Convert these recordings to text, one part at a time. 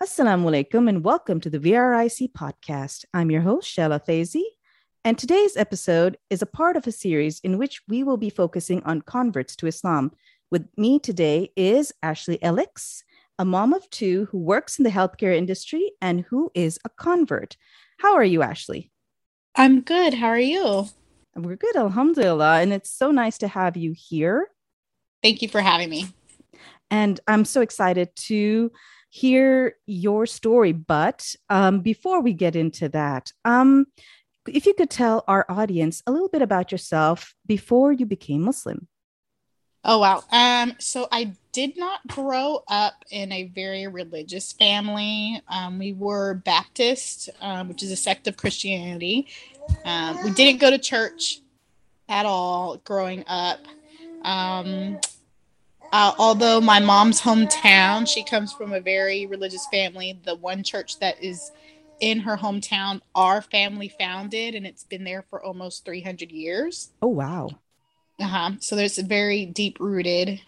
Assalamu alaikum and welcome to the VRIC podcast. I'm your host, Shella Faizi, and today's episode is a part of a series in which we will be focusing on converts to Islam. With me today is Ashley Elix, a mom of two who works in the healthcare industry and who is a convert. How are you, Ashley? I'm good. How are you? We're good, alhamdulillah. And it's so nice to have you here. Thank you for having me. And I'm so excited to hear your story. But before we get into that, if you could tell our audience a little bit about yourself before you became Muslim. Oh, wow. So I did not grow up in a very religious family. We were Baptist, which is a sect of Christianity. We didn't go to church at all growing up. Although my mom's hometown, she comes from a very religious family. The one church that is in her hometown, our family founded, and it's been there for almost 300 years. Oh, wow. So there's a very deep rooted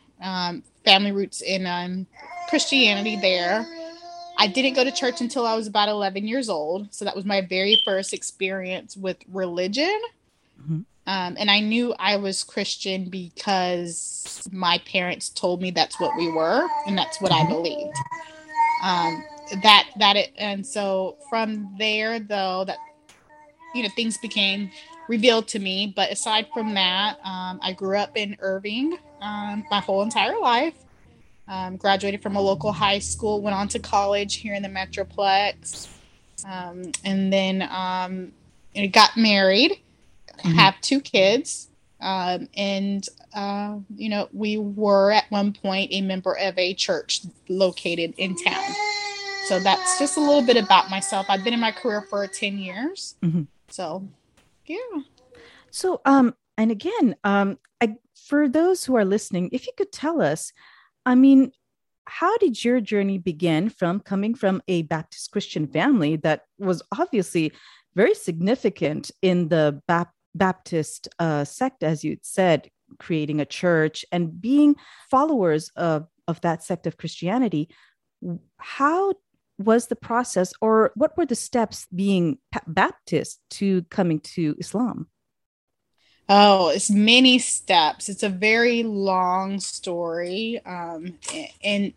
family roots in Christianity there. I didn't go to church until I was about 11 years old. So that was my very first experience with religion. Mm-hmm. And I knew I was Christian because my parents told me that's what we were and that's what I believed. And so from there, though, that, you know, things became revealed to me. But aside from that, I grew up in Irving my whole entire life, graduated from a local high school, went on to college here in the Metroplex, and then got married, have two kids, we were at one point a member of a church located in town. So that's just a little bit about myself. I've been in my career for 10 years. Mm-hmm. So, yeah. So, and again, for those who are listening, if you could tell us, I mean, how did your journey begin from coming from a Baptist Christian family that was obviously very significant in the Baptist sect, as you said, creating a church and being followers of that sect of Christianity? How was the process, or what were the steps being Baptist to coming to Islam? Oh, it's many steps. It's a very long story. And I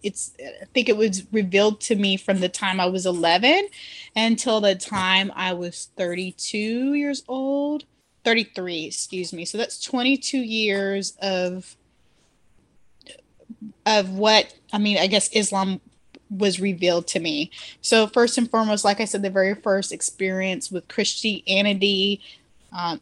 think it was revealed to me from the time I was 11 until the time I was 32 years old. 33, excuse me. So that's 22 years of what, I mean, I guess Islam was revealed to me. So first and foremost, like I said, the very first experience with Christianity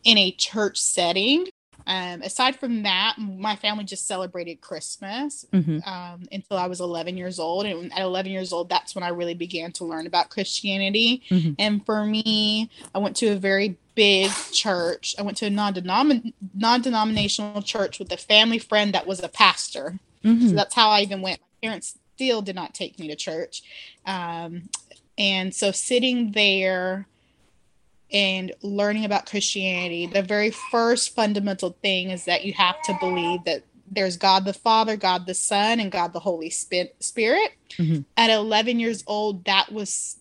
in a church setting. Aside from that, my family just celebrated Christmas until I was 11 years old. And at 11 years old, that's when I really began to learn about Christianity. Mm-hmm. And for me, I went to a very big church. I went to a non-denominational church with a family friend that was a pastor. Mm-hmm. So that's how I even went. My parents still did not take me to church. And so sitting there and learning about Christianity, the very first fundamental thing is that you have to believe that there's God the Father, God the Son, and God the Holy Spirit. Mm-hmm. At 11 years old, that was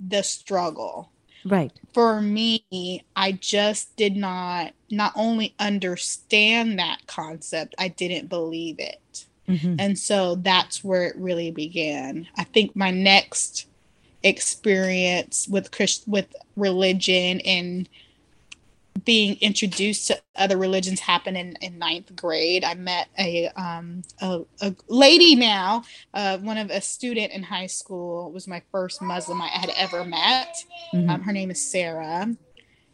the struggle. Right. For me, I just did not only understand that concept, I didn't believe it. Mm-hmm. And so that's where it really began. I think my next experience with religion and being introduced to other religions happened in ninth grade. I met a lady now, one of a student in high school, was my first Muslim I had ever met. Mm-hmm. Her name is Sarah,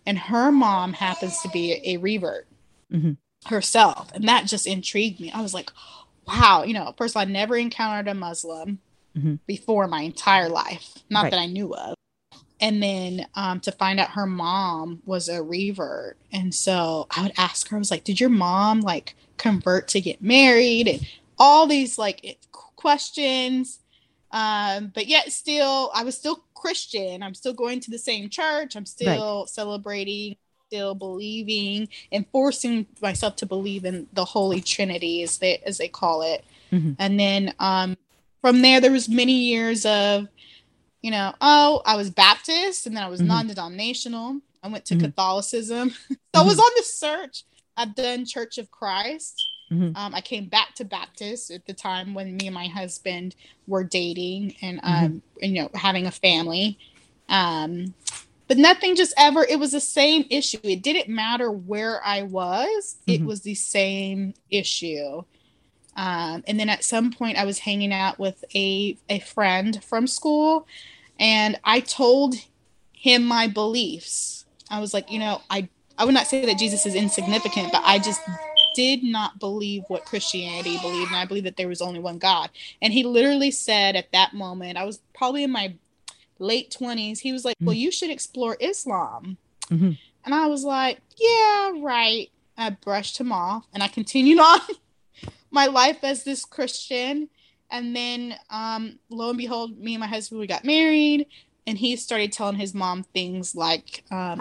and her mom happens to be a revert mm-hmm. herself. And that just intrigued me. I was like, wow, you know, first of all, I never encountered a Muslim mm-hmm. before my entire life, not right. that I knew of. And then to find out her mom was a revert. And so I would ask her, I was like, did your mom like convert to get married? And all these like questions. But yet still, I was still Christian. I'm still going to the same church. I'm still right. celebrating, still believing, and forcing myself to believe in the Holy Trinity, as they call it. Mm-hmm. And then from there was many years of you know, oh, I was Baptist and then I was non-denominational. I went to Catholicism. So I was on this search. I've done Church of Christ. I came back to Baptist at the time when me and my husband were dating and you know, having a family. But nothing just ever, it was the same issue. It didn't matter where I was. It was the same issue. And then at some point I was hanging out with a friend from school and I told him my beliefs. I was like, you know, I would not say that Jesus is insignificant, but I just did not believe what Christianity believed. And I believe that there was only one God. And he literally said at that moment, I was probably in my late 20s, he was like, well, you should explore Islam. And I was like, yeah, right. I brushed him off and I continued on my life as this Christian. And then lo and behold, me and my husband, we got married and he started telling his mom things like,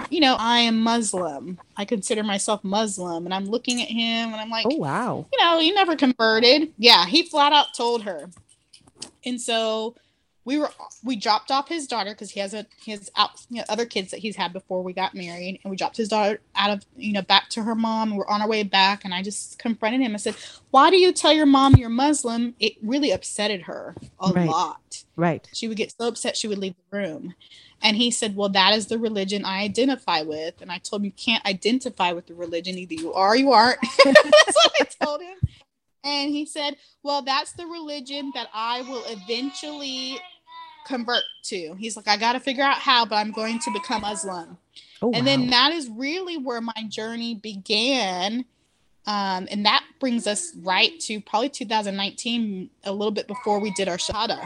you know, I am Muslim. I consider myself Muslim. And I'm looking at him and I'm like, oh, wow. You know, you never converted. Yeah. He flat out told her. And so we dropped off his daughter because he has other kids that he's had before we got married, and we dropped his daughter out of, you know, back to her mom. And we're on our way back, and I just confronted him. I said, "Why do you tell your mom you're Muslim?" It really upsetted her a lot. Right. She would get so upset she would leave the room. And he said, "Well, that is the religion I identify with." And I told him, "You can't identify with the religion. Either you are or you aren't." That's what I told him. And he said, well, that's the religion that I will eventually convert to. He's like, I got to figure out how, but I'm going to become Muslim. Oh, and then that is really where my journey began. And that brings us right to probably 2019, a little bit before we did our Shahada.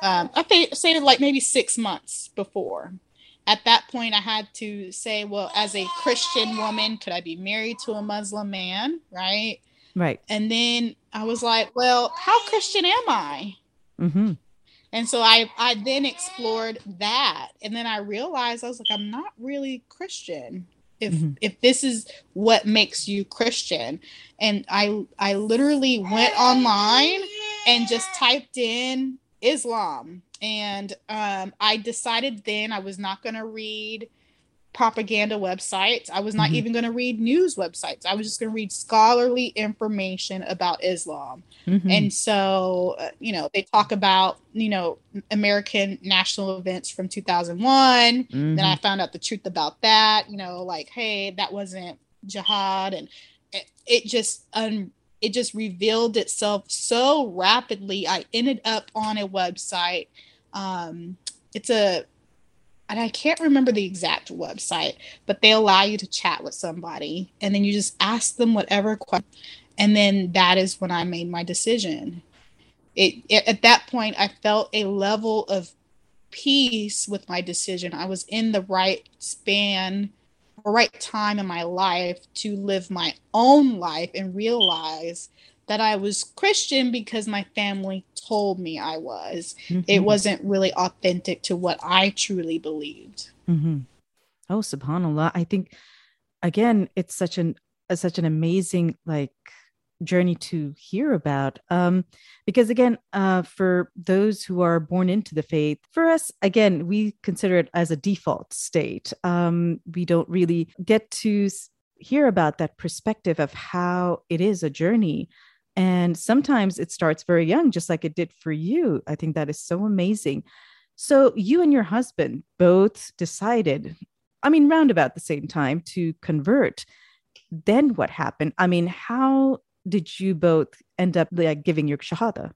I say it like maybe 6 months before. At that point, I had to say, well, as a Christian woman, could I be married to a Muslim man? Right. Right. And then I was like, well, how Christian am I? And so I then explored that. And then I realized, I was like, I'm not really Christian. If this is what makes you Christian. And I literally went online and just typed in Islam. And I decided then I was not going to read propaganda websites. I was not even going to read news websites. I was just going to read scholarly information about Islam. And so, you know, they talk about, you know, American national events from 2001. Then I found out the truth about that, you know, like, hey, that wasn't jihad. And it just revealed itself so rapidly. I ended up on a website. And I can't remember the exact website, but they allow you to chat with somebody and then you just ask them whatever question. And then that is when I made my decision. At that point, I felt a level of peace with my decision. I was in the right span, the right time in my life to live my own life and realize that I was Christian because my family told me I was. It wasn't really authentic to what I truly believed. Oh, subhanAllah. I think, again, it's such an amazing, like, journey to hear about. Because again, for those who are born into the faith, for us, again, we consider it as a default state. We don't really get to hear about that perspective of how it is a journey. And sometimes it starts very young, just like it did for you. I think that is so amazing. So you and your husband both decided, I mean, round about the same time, to convert. Then what happened? I mean, how did you both end up, like, giving your Shahada?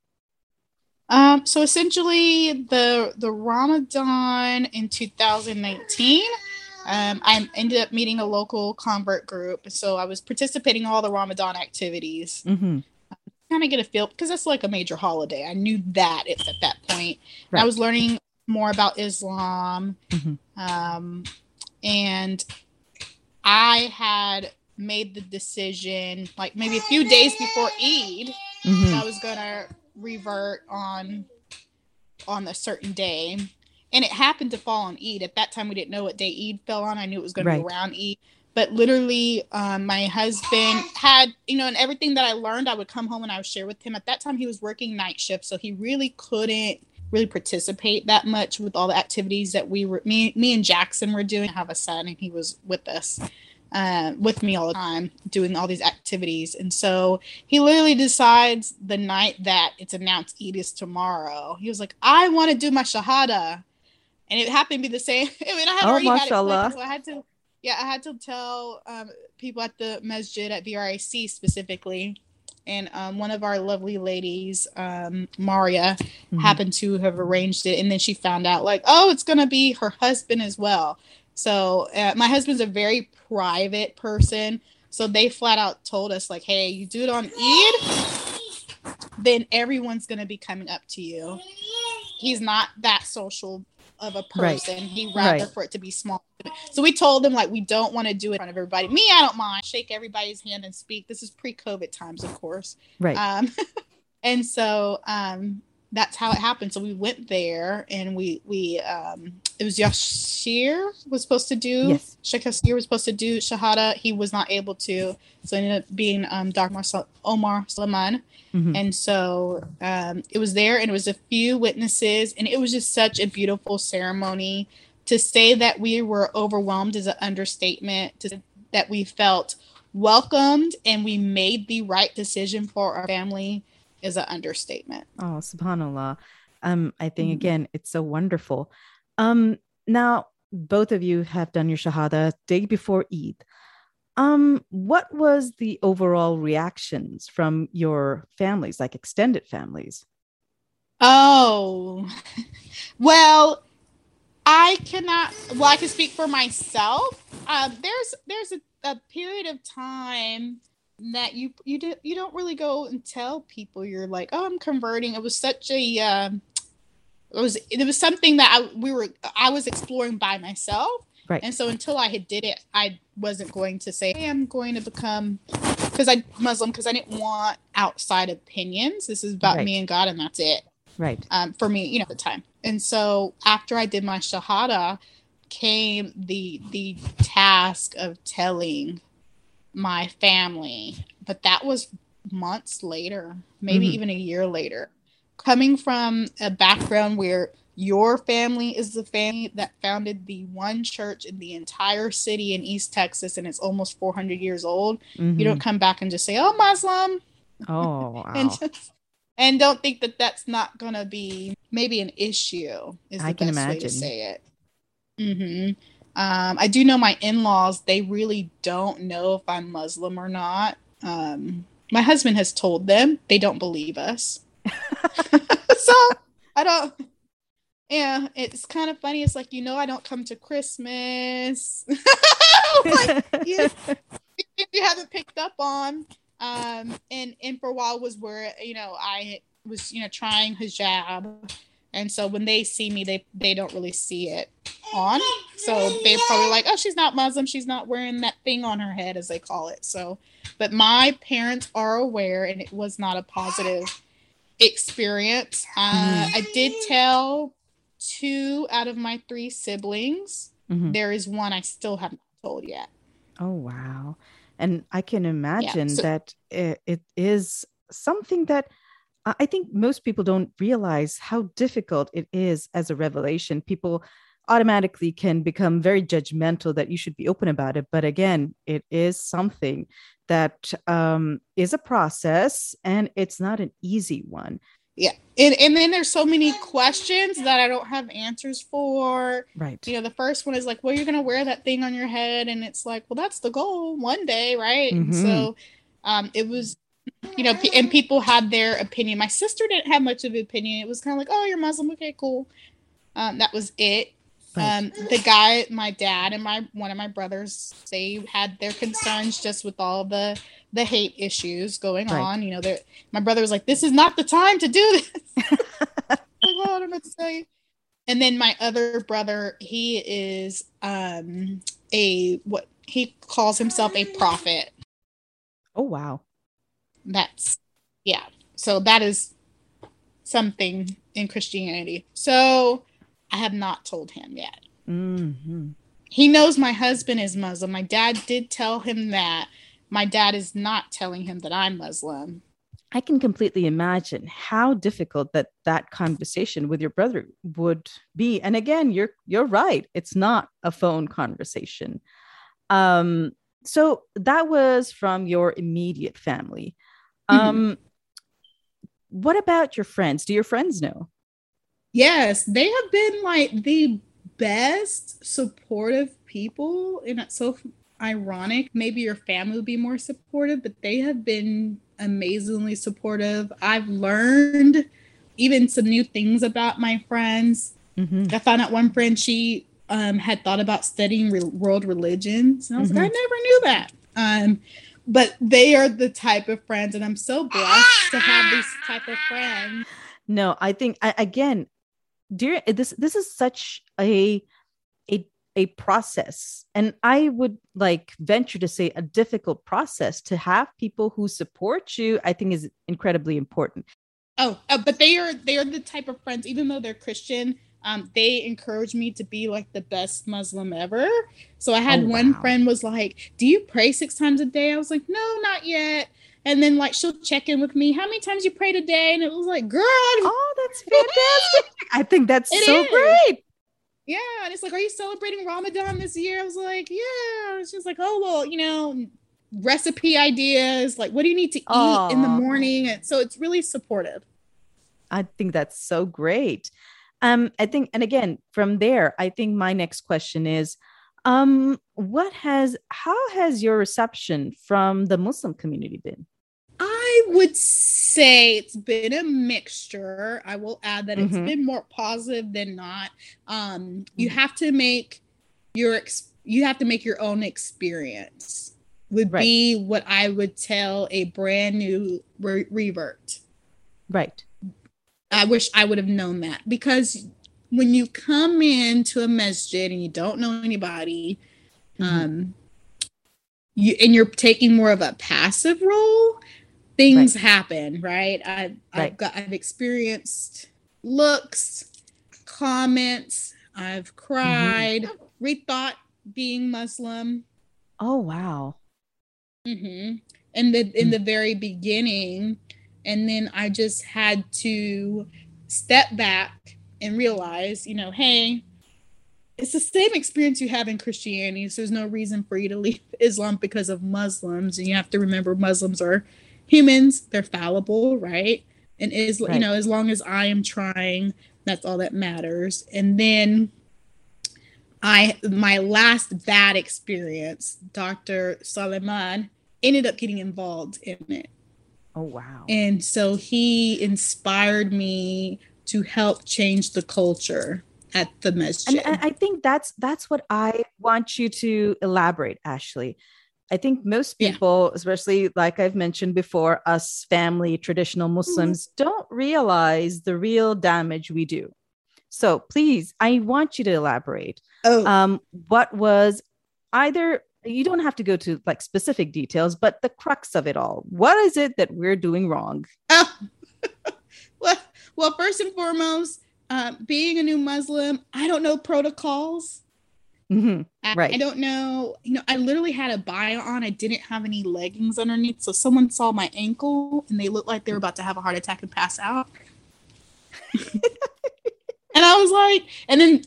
So essentially the Ramadan in 2019, I ended up meeting a local convert group. So I was participating in all the Ramadan activities. Kind of get a feel, because that's like a major holiday. I knew that it's at that point. Right. I was learning more about Islam. And I had made the decision, like, maybe a few days before Eid, I was going to revert on a certain day. And it happened to fall on Eid. At that time, we didn't know what day Eid fell on. I knew it was going to be around Eid. But literally, my husband had, you know, and everything that I learned, I would come home and I would share with him. At that time, he was working night shift, so he really couldn't really participate that much with all the activities that we were, me and Jackson were doing. I have a son and he was with us, with me all the time doing all these activities. And so he literally decides the night that it's announced Eid is tomorrow. He was like, I want to do my Shahada. And it happened to be the same. I mean, I had already had it planned, so I had to tell people at the masjid at VRIC specifically. And one of our lovely ladies, Maria, mm-hmm. happened to have arranged it. And then she found out, like, oh, it's going to be her husband as well. So my husband's a very private person. So they flat out told us, like, hey, you do it on Eid, then everyone's going to be coming up to you. He's not that social of a person. Right. He'd rather for it to be small. So we told them, like, we don't want to do it in front of everybody. Me, I don't mind. Shake everybody's hand and speak. This is pre-COVID times, of course. Right. And so that's how it happened. So we went there and we it was Yashir was supposed to do. Yes. Sheikh Yashir was supposed to do Shahada. He was not able to. So it ended up being Dr. Omar Suleiman. Mm-hmm. And so it was there and it was a few witnesses. And it was just such a beautiful ceremony. To say that we were overwhelmed is an understatement. To say that we felt welcomed and we made the right decision for our family is an understatement. Oh, subhanAllah. I think, again, it's so wonderful. Now, both of you have done your Shahada day before Eid. What was the overall reactions from your families, like extended families? Oh, well, I can speak for myself. There's a period of time that you don't really go and tell people you're like, oh, I'm converting. It was such a, it was something that I was exploring by myself. Right. And so until I had did it, I wasn't going to say, hey, I'm going to become Muslim, because I didn't want outside opinions. This is about me and God, and that's it. Right. For me, at the time. And so after I did my Shahada came the task of telling my family, but that was months later, maybe even a year later. Coming from a background where your family is the family that founded the one church in the entire city in East Texas, and it's almost 400 years old. Mm-hmm. You don't come back and just say, oh, Muslim. Oh, wow. and don't think that that's not going to be maybe an issue is the best way to say it. Mm-hmm. I do know my in-laws, they really don't know if I'm Muslim or not. My husband has told them. They don't believe us. So I don't. Yeah, it's kind of funny. It's like, I don't come to Christmas. Like, you haven't picked up on. And for a while was where, I was, trying hijab. And so when they see me, they don't really see it on. So they're probably like, oh, she's not Muslim. She's not wearing that thing on her head, as they call it. So, but my parents are aware, and it was not a positive experience. I did tell 2 out of my 3 siblings. Mm-hmm. There is one I still haven't told yet. Oh, wow. And I can imagine that it is something that I think most people don't realize how difficult it is as a revelation. People automatically can become very judgmental that you should be open about it. But again, it is something that is a process, and it's not an easy one. Yeah. And then there's so many questions that I don't have answers for. Right. The first one is like, well, you're going to wear that thing on your head. And it's like, well, that's the goal one day. Right. Mm-hmm. And so it was, and people had their opinion. My sister didn't have much of an opinion. It was kind of like, oh, you're Muslim. Okay, cool. That was it. The guy, my dad and one of my brothers, they had their concerns just with all the hate issues going on. My brother was like, this is not the time to do this. Like, oh, I don't know what to tell you. And then my other brother, he is what he calls himself a prophet. Oh, wow. So that is something in Christianity. So I have not told him yet. Mm-hmm. He knows my husband is Muslim. My dad did tell him that. My dad is not telling him that I'm Muslim. I can completely imagine how difficult that conversation with your brother would be. And again, you're right. It's not a phone conversation. So that was from your immediate family. What about your friends? Do your friends know? Yes, they have been like the best supportive people. And it's so ironic. Maybe your family would be more supportive, but they have been amazingly supportive. I've learned even some new things about my friends. I found out one friend, she had thought about studying world religions. And I was like, I never knew that. But they are the type of friends, and I'm so blessed to have these type of friends. No, I think, again, dear, this is such a process. And I would venture to say a difficult process to have people who support you, I think is incredibly important. Oh, but they are the type of friends, even though they're Christian, they encouraged me to be like the best Muslim ever. So I had one friend was like, do you pray 6 times a day? I was like, no, not yet. And then she'll check in with me. How many times you pray today? And it was like, girl. Oh, that's fantastic. I think that's great. Yeah. And it's like, are you celebrating Ramadan this year? I was like, yeah. And she's like, oh, well, recipe ideas. Like, what do you need to eat in the morning? And so it's really supportive. I think that's so great. I think, and again, from there, I think my next question is, how has your reception from the Muslim community been? I would say it's been a mixture. I will add that it's been more positive than not. You have to make your own experience would be what I would tell a brand new revert. Right. I wish I would have known that, because when you come into a masjid and you don't know anybody, you're taking more of a passive role, things happen, right? I've experienced looks, comments, I've cried, rethought being Muslim. Oh, wow. In the very beginning. And then I just had to step back and realize, hey, it's the same experience you have in Christianity. So there's no reason for you to leave Islam because of Muslims. And you have to remember, Muslims are humans. They're fallible, right? And as long as I am trying, that's all that matters. And then my last bad experience, Dr. Suleiman ended up getting involved in it. Oh, wow. And so he inspired me to help change the culture at the masjid. And I think that's what I want you to elaborate, Ashley. I think most people, especially like I've mentioned before, us family, traditional Muslims, don't realize the real damage we do. So please, I want you to elaborate. What was you don't have to go to specific details, but the crux of it all. What is it that we're doing wrong? Well, first and foremost, being a new Muslim, I don't know protocols. I don't know. I literally had a abaya on. I didn't have any leggings underneath. So someone saw my ankle and they looked like they were about to have a heart attack and pass out. And I was like, and then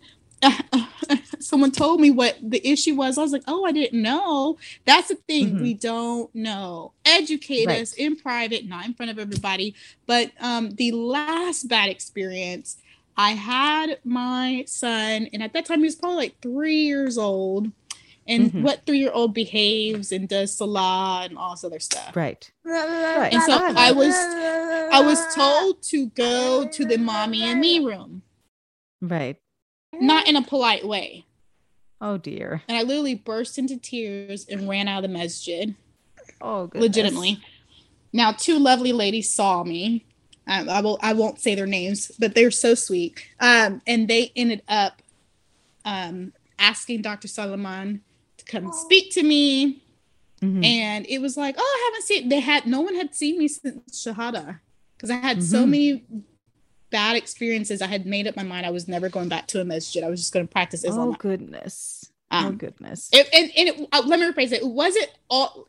someone told me what the issue was. I was like, oh, I didn't know. That's the thing. We don't know. Educate us in private, not in front of everybody. But the last bad experience, I had my son, and at that time he was probably 3 years old. And what 3-year-old behaves and does salah and all this other stuff. Right. And so I was told to go to the mommy and me room. Right. Not in a polite way. Oh, dear. And I literally burst into tears and ran out of the masjid. Oh, goodness. Legitimately. Now, 2 lovely ladies saw me. I won't say their names, but they're so sweet. And they ended up asking Dr. Suleiman to come speak to me. And it was like, I haven't seen... No one had seen me since Shahada. Because I had so many... bad experiences. I had made up my mind I was never going back to a masjid. I was just going to practice Islam. Let me rephrase it. It wasn't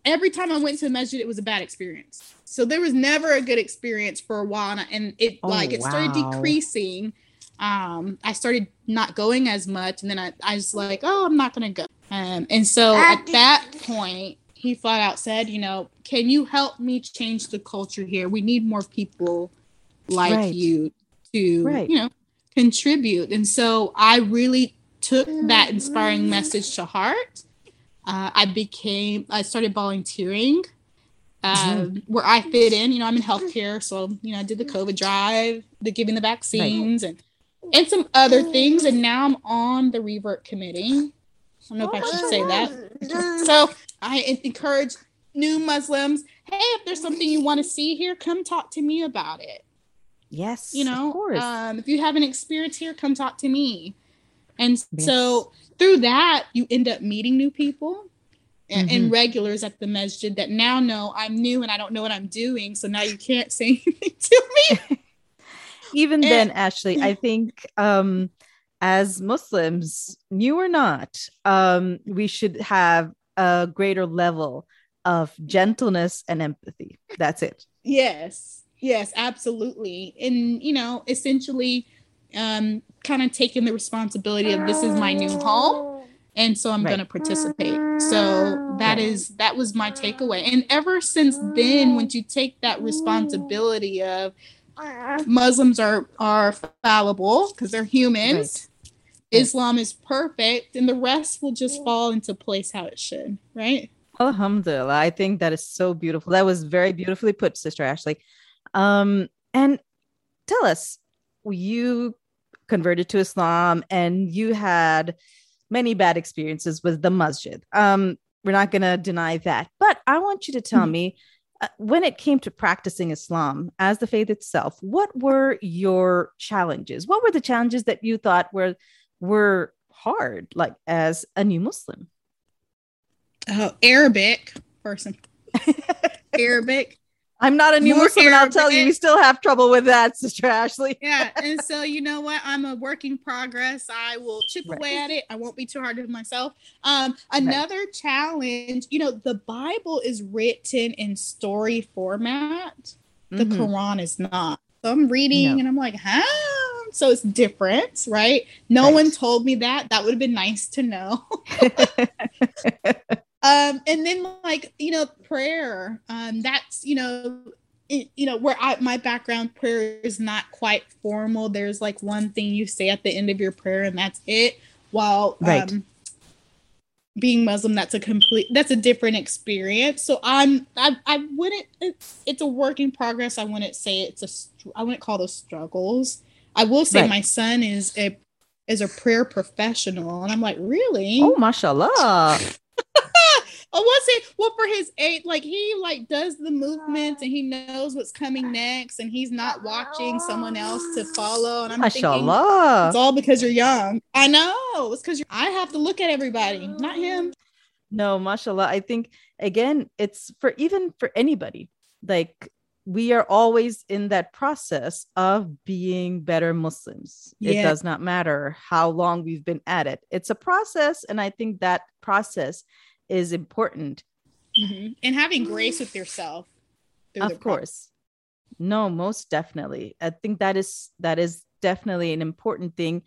every time I went to a masjid, it was a bad experience. So there was never a good experience for a while. And it it started decreasing. I started not going as much. And then I was like, oh, I'm not going to go. And so at that point, he flat out said, you know, can you help me change the culture here? We need more people like you to, you know, contribute. And so I really took that inspiring message to heart. I started volunteering where I fit in. You know, I'm in healthcare. So, you know, I did the COVID drive, the giving the vaccines and some other things. And now I'm on the REVRIC committee. I don't know if I should say that. So I encourage new Muslims, hey, if there's something you want to see here, come talk to me about it. Yes, you know, of course. If you have an experience here, come talk to me. And so through that, you end up meeting new people and regulars at the masjid that now know I'm new and I don't know what I'm doing. So now you can't say anything to me. Even then, Ashley, I think as Muslims, new or not, we should have a greater level of gentleness and empathy. That's it. Yes, absolutely. And, you know, essentially kind of taking the responsibility of this is my new home. And so I'm going to participate. So that was my takeaway. And ever since then, once you take that responsibility of Muslims are fallible because they're humans, Islam is perfect, and the rest will just fall into place how it should, right? Alhamdulillah. I think that is so beautiful. That was very beautifully put, Sister Ashley. And tell us, you converted to Islam and you had many bad experiences with the masjid. We're not going to deny that, but I want you to tell me when it came to practicing Islam as the faith itself, what were your challenges? What were the challenges that you thought were hard, like as a new Muslim? Oh, Arabic person. Arabic. I'm not a new Muslim, and I'll tell you, we still have trouble with that, Sister Ashley. Yeah, and so you know what? I'm a work in progress. I will chip away at it. I won't be too hard on myself. Another challenge, you know, the Bible is written in story format. The Quran is not. So I'm reading, and I'm like, huh? So it's different, right? No one told me that. That would have been nice to know. And then, like, you know, prayer, that's, you know, where my background, prayer is not quite formal. There's like one thing you say at the end of your prayer and that's it. While being Muslim, that's a different experience. So it's a work in progress. I wouldn't call those struggles. I will say my son is a prayer professional. And I'm like, really? Oh, mashallah. I was saying, well, for his age, like he like does the movements and he knows what's coming next and he's not watching someone else to follow. And I'm thinking, it's all because you're young. I know. It's because I have to look at everybody, not him. No, mashallah. I think, again, it's for anybody, like we are always in that process of being better Muslims. Yeah. It does not matter how long we've been at it. It's a process. And I think that process is important. And having grace with yourself. Of course. No, most definitely. I think that is definitely an important thing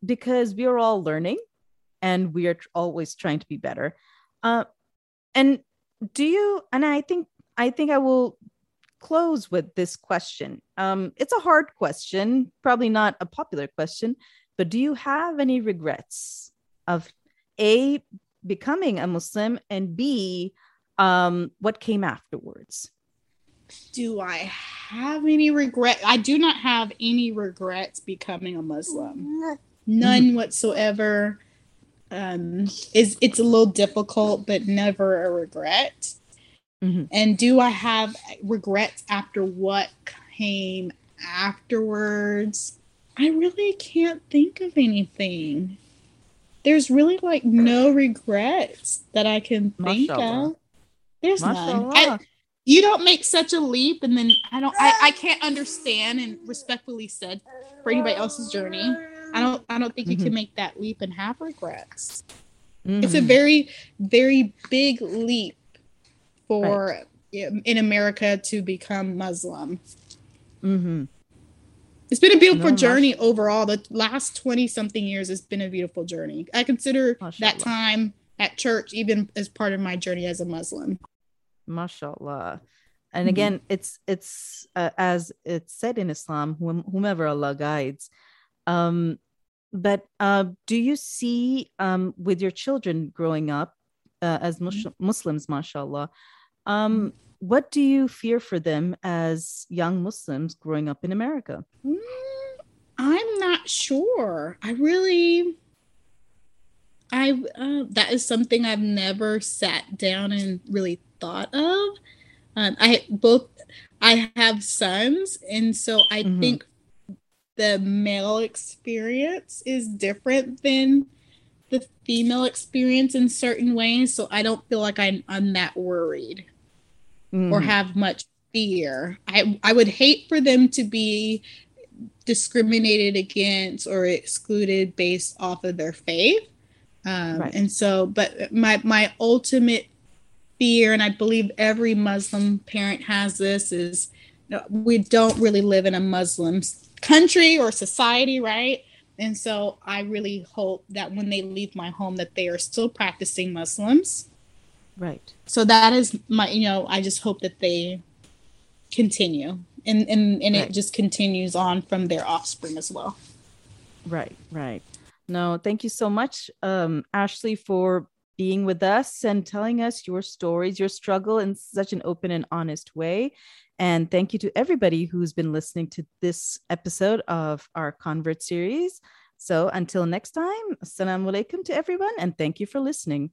because we are all learning and we are always trying to be better. I think I will close with this question. It's a hard question, probably not a popular question, but do you have any regrets of A, becoming a Muslim, and B, what came afterwards? Do I have any regret? I do not have any regrets becoming a Muslim. None whatsoever. It's a little difficult, but never a regret. And do I have regrets after what came afterwards? I really can't think of anything. There's really like no regrets that I can think of. There's none. You don't make such a leap. And then I can't understand, and respectfully said, for anybody else's journey, I don't think you can make that leap and have regrets. It's a very, very big leap for in America to become Muslim. Mm-hmm. It's been a beautiful journey overall. The last 20-something years has been a beautiful journey. I consider that time at church even as part of my journey as a Muslim. Mashallah. And again, it's as it's said in Islam, whomever Allah guides. But do you see with your children growing up as Muslims, mashallah, what do you fear for them as young Muslims growing up in America? I'm not sure. I that is something I've never sat down and really thought of. I have sons, and so I think the male experience is different than the female experience in certain ways. So I don't feel like I'm that worried or have much fear. I would hate for them to be discriminated against or excluded based off of their faith. And so, but my ultimate fear, and I believe every Muslim parent has this, is we don't really live in a Muslim country or society, right? And so I really hope that when they leave my home that they are still practicing Muslims. Right. So that is my, I just hope that they continue and it just continues on from their offspring as well. Right, right. No, thank you so much, Ashley, for being with us and telling us your stories, your struggle in such an open and honest way. And thank you to everybody who's been listening to this episode of our Convert series. So until next time, assalamu alaikum to everyone, and thank you for listening.